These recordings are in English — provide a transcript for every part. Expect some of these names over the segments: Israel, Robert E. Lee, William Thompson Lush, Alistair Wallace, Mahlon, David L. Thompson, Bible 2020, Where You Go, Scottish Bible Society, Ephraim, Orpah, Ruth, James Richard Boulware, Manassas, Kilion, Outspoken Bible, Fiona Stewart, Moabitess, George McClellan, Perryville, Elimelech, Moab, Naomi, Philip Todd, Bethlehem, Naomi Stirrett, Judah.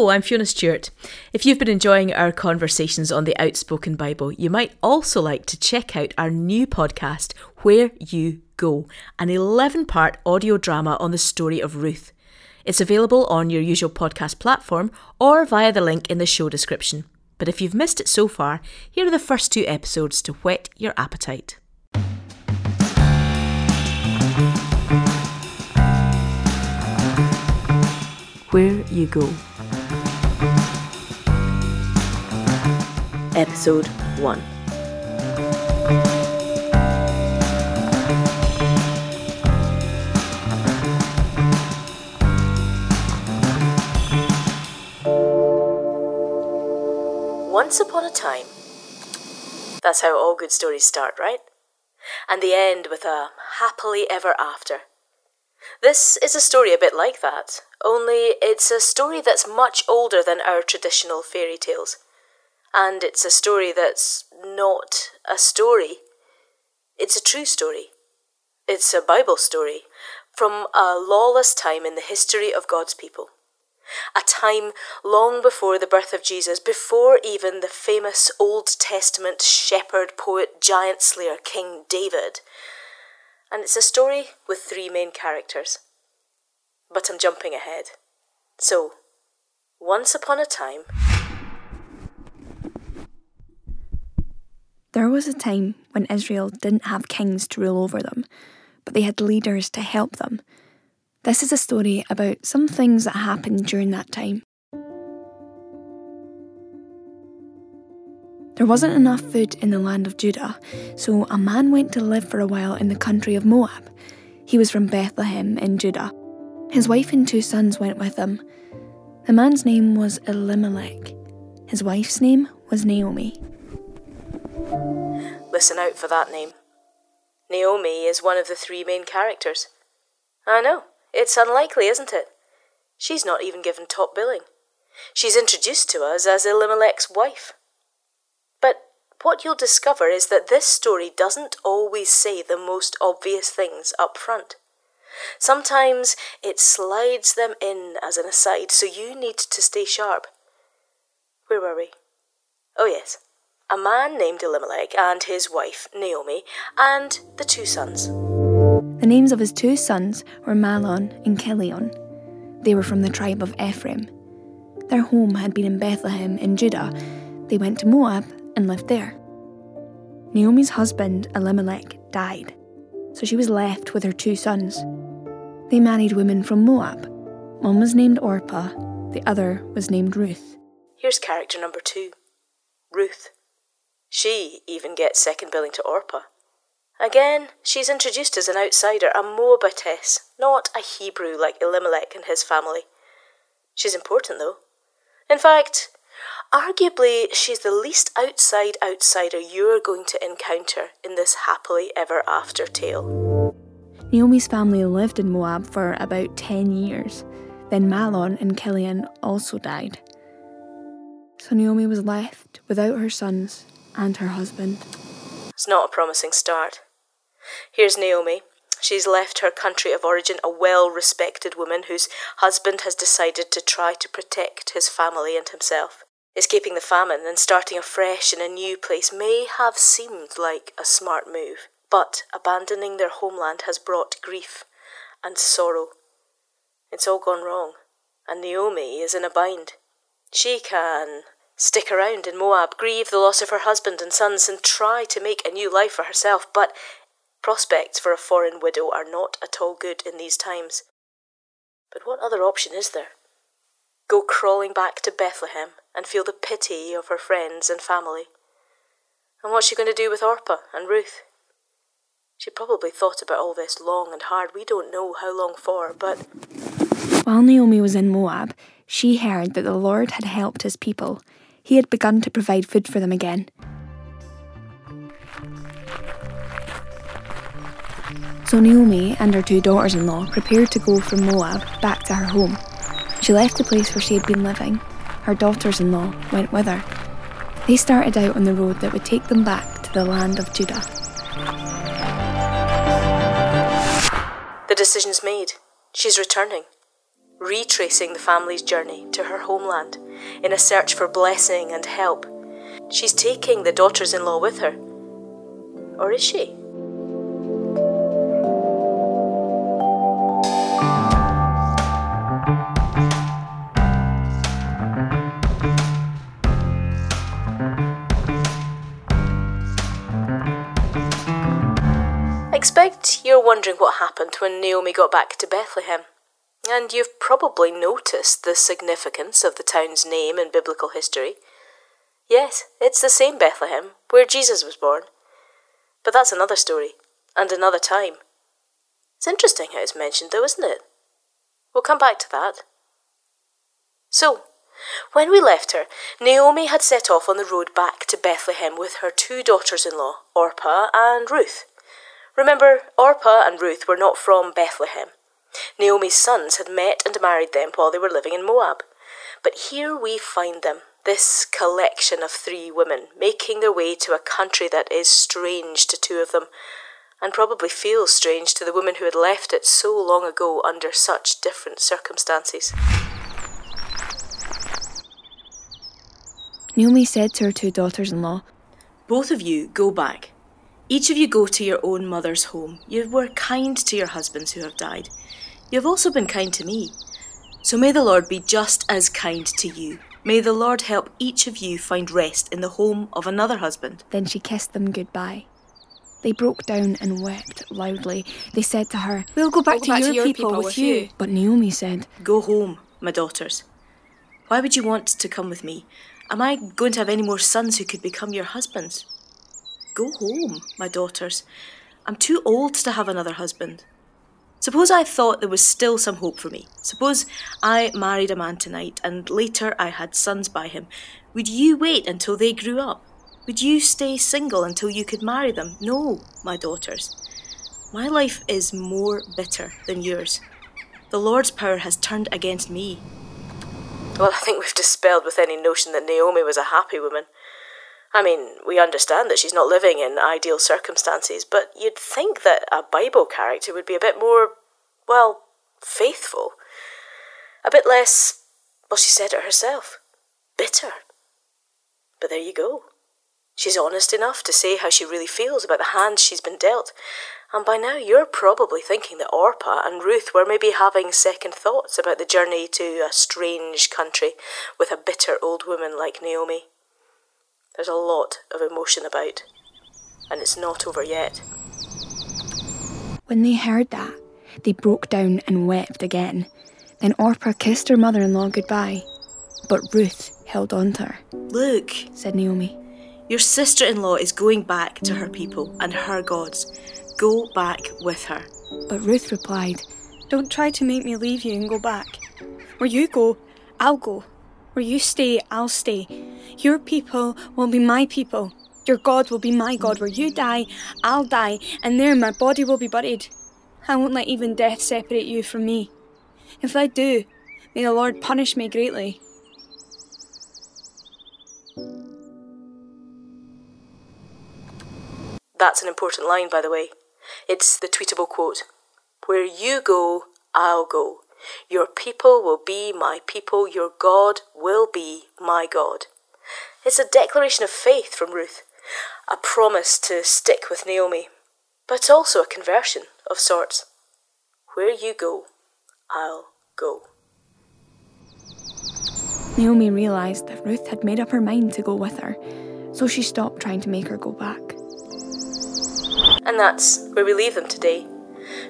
Hello, I'm Fiona Stewart. If you've been enjoying our conversations on the Outspoken Bible, you might also like to check out our new podcast, Where You Go, an 11-part audio drama on the story of Ruth. It's available on your usual podcast platform or via the link in the show description. But if you've missed it so far, here are the first two episodes to whet your appetite. Where You Go. Episode 1. Once upon a time. That's how all good stories start, right? And they end with a happily ever after. This is a story a bit like that, only it's a story that's much older than our traditional fairy tales. And it's a story that's not a story. It's a true story. It's a Bible story from a lawless time in the history of God's people. A time long before the birth of Jesus, before even the famous Old Testament shepherd, poet, giant slayer, King David. And it's a story with three main characters. But I'm jumping ahead. So, once upon a time... There was a time when Israel didn't have kings to rule over them, but they had leaders to help them. This is a story about some things that happened during that time. There wasn't enough food in the land of Judah, so a man went to live for a while in the country of Moab. He was from Bethlehem in Judah. His wife and two sons went with him. The man's name was Elimelech. His wife's name was Naomi. Listen out for that name. Naomi is one of the three main characters. I know, it's unlikely, isn't it? She's not even given top billing. She's introduced to us as Elimelech's wife. What you'll discover is that this story doesn't always say the most obvious things up front. Sometimes it slides them in as an aside, so you need to stay sharp. Where were we? Oh yes, a man named Elimelech and his wife, Naomi, and the two sons. The names of his two sons were Mahlon and Kilion. They were from the tribe of Ephraim. Their home had been in Bethlehem in Judah. They went to Moab and lived there. Naomi's husband, Elimelech, died, so she was left with her two sons. They married women from Moab. One was named Orpah, the other was named Ruth. Here's character number 2, Ruth. She even gets second billing to Orpah. Again, she's introduced as an outsider, a Moabitess, not a Hebrew like Elimelech and his family. She's important though. In fact, arguably, she's the least outside outsider you're going to encounter in this happily ever after tale. Naomi's family lived in Moab for about 10 years. Then Mahlon and Kilion also died. So Naomi was left without her sons and her husband. It's not a promising start. Here's Naomi. She's left her country of origin, a well-respected woman whose husband has decided to try to protect his family and himself. Escaping the famine and starting afresh in a new place may have seemed like a smart move, but abandoning their homeland has brought grief and sorrow. It's all gone wrong, and Naomi is in a bind. She can stick around in Moab, grieve the loss of her husband and sons, and try to make a new life for herself, but prospects for a foreign widow are not at all good in these times. But what other option is there? Go crawling back to Bethlehem and feel the pity of her friends and family. And what's she going to do with Orpah and Ruth? She probably thought about all this long and hard. We don't know how long for, but... While Naomi was in Moab, she heard that the Lord had helped his people. He had begun to provide food for them again. So Naomi and her two daughters-in-law prepared to go from Moab back to her home. She left the place where she had been living. Her daughters-in-law went with her. They started out on the road that would take them back to the land of Judah. The decision's made. She's returning. retracing the family's journey to her homeland in a search for blessing and help. She's taking the daughters-in-law with her. Or is she? I expect you're wondering what happened when Naomi got back to Bethlehem. And you've probably noticed the significance of the town's name in biblical history. Yes, it's the same Bethlehem where Jesus was born. But that's another story, and another time. It's interesting how it's mentioned though, isn't it? We'll come back to that. So, when we left her, Naomi had set off on the road back to Bethlehem with her two daughters-in-law, Orpah and Ruth. Remember, Orpah and Ruth were not from Bethlehem. Naomi's sons had met and married them while they were living in Moab. But here we find them, this collection of three women, making their way to a country that is strange to two of them, and probably feels strange to the woman who had left it so long ago under such different circumstances. Naomi said to her two daughters-in-law, "Both of you go back. Each of you go to your own mother's home. You were kind to your husbands who have died. You have also been kind to me. So may the Lord be just as kind to you. May the Lord help each of you find rest in the home of another husband." Then she kissed them goodbye. They broke down and wept loudly. They said to her, We'll go back to your people with you. But Naomi said, "Go home, my daughters. Why would you want to come with me? Am I going to have any more sons who could become your husbands? Go home, my daughters. I'm too old to have another husband. Suppose I thought there was still some hope for me. Suppose I married a man tonight and later I had sons by him. Would you wait until they grew up? Would you stay single until you could marry them? No, my daughters. My life is more bitter than yours. The Lord's power has turned against me." Well, I think we've dispelled with any notion that Naomi was a happy woman. I mean, we understand that she's not living in ideal circumstances, but you'd think that a Bible character would be a bit more, well, faithful. A bit less, well, she said it herself, bitter. But there you go. She's honest enough to say how she really feels about the hand she's been dealt. And by now you're probably thinking that Orpah and Ruth were maybe having second thoughts about the journey to a strange country with a bitter old woman like Naomi. There's a lot of emotion about, and it's not over yet. When they heard that, they broke down and wept again. Then Orpah kissed her mother-in-law goodbye, but Ruth held on to her. "Look," said Naomi, "your sister-in-law is going back to her people and her gods. Go back with her." But Ruth replied, "Don't try to make me leave you and go back. Where you go, I'll go. Where you stay, I'll stay. Your people will be my people. Your God will be my God. Where you die, I'll die, and there my body will be buried. I won't let even death separate you from me. If I do, may the Lord punish me greatly." That's an important line, by the way. It's the tweetable quote. "Where you go, I'll go. Your people will be my people. Your God will be my God." It's a declaration of faith from Ruth, a promise to stick with Naomi, but also a conversion of sorts. Where you go, I'll go. Naomi realised that Ruth had made up her mind to go with her, so she stopped trying to make her go back. And that's where we leave them today.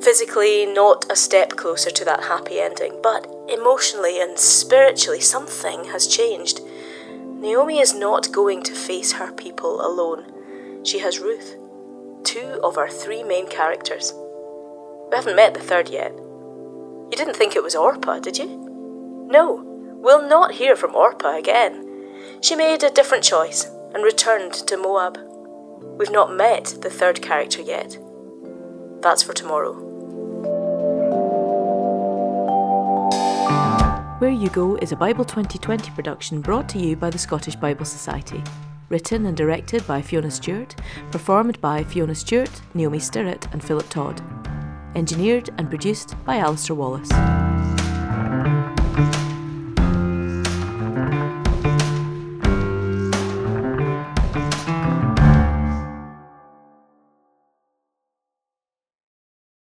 Physically, not a step closer to that happy ending, but emotionally and spiritually something has changed. Naomi is not going to face her people alone. She has Ruth, two of our three main characters. We haven't met the third yet. You didn't think it was Orpah, did you? No, we'll not hear from Orpah again. She made a different choice and returned to Moab. We've not met the third character yet. That's for tomorrow. Where You Go is a Bible 2020 production brought to you by the Scottish Bible Society. Written and directed by Fiona Stewart, performed by Fiona Stewart, Naomi Stirrett and Philip Todd. Engineered and produced by Alistair Wallace.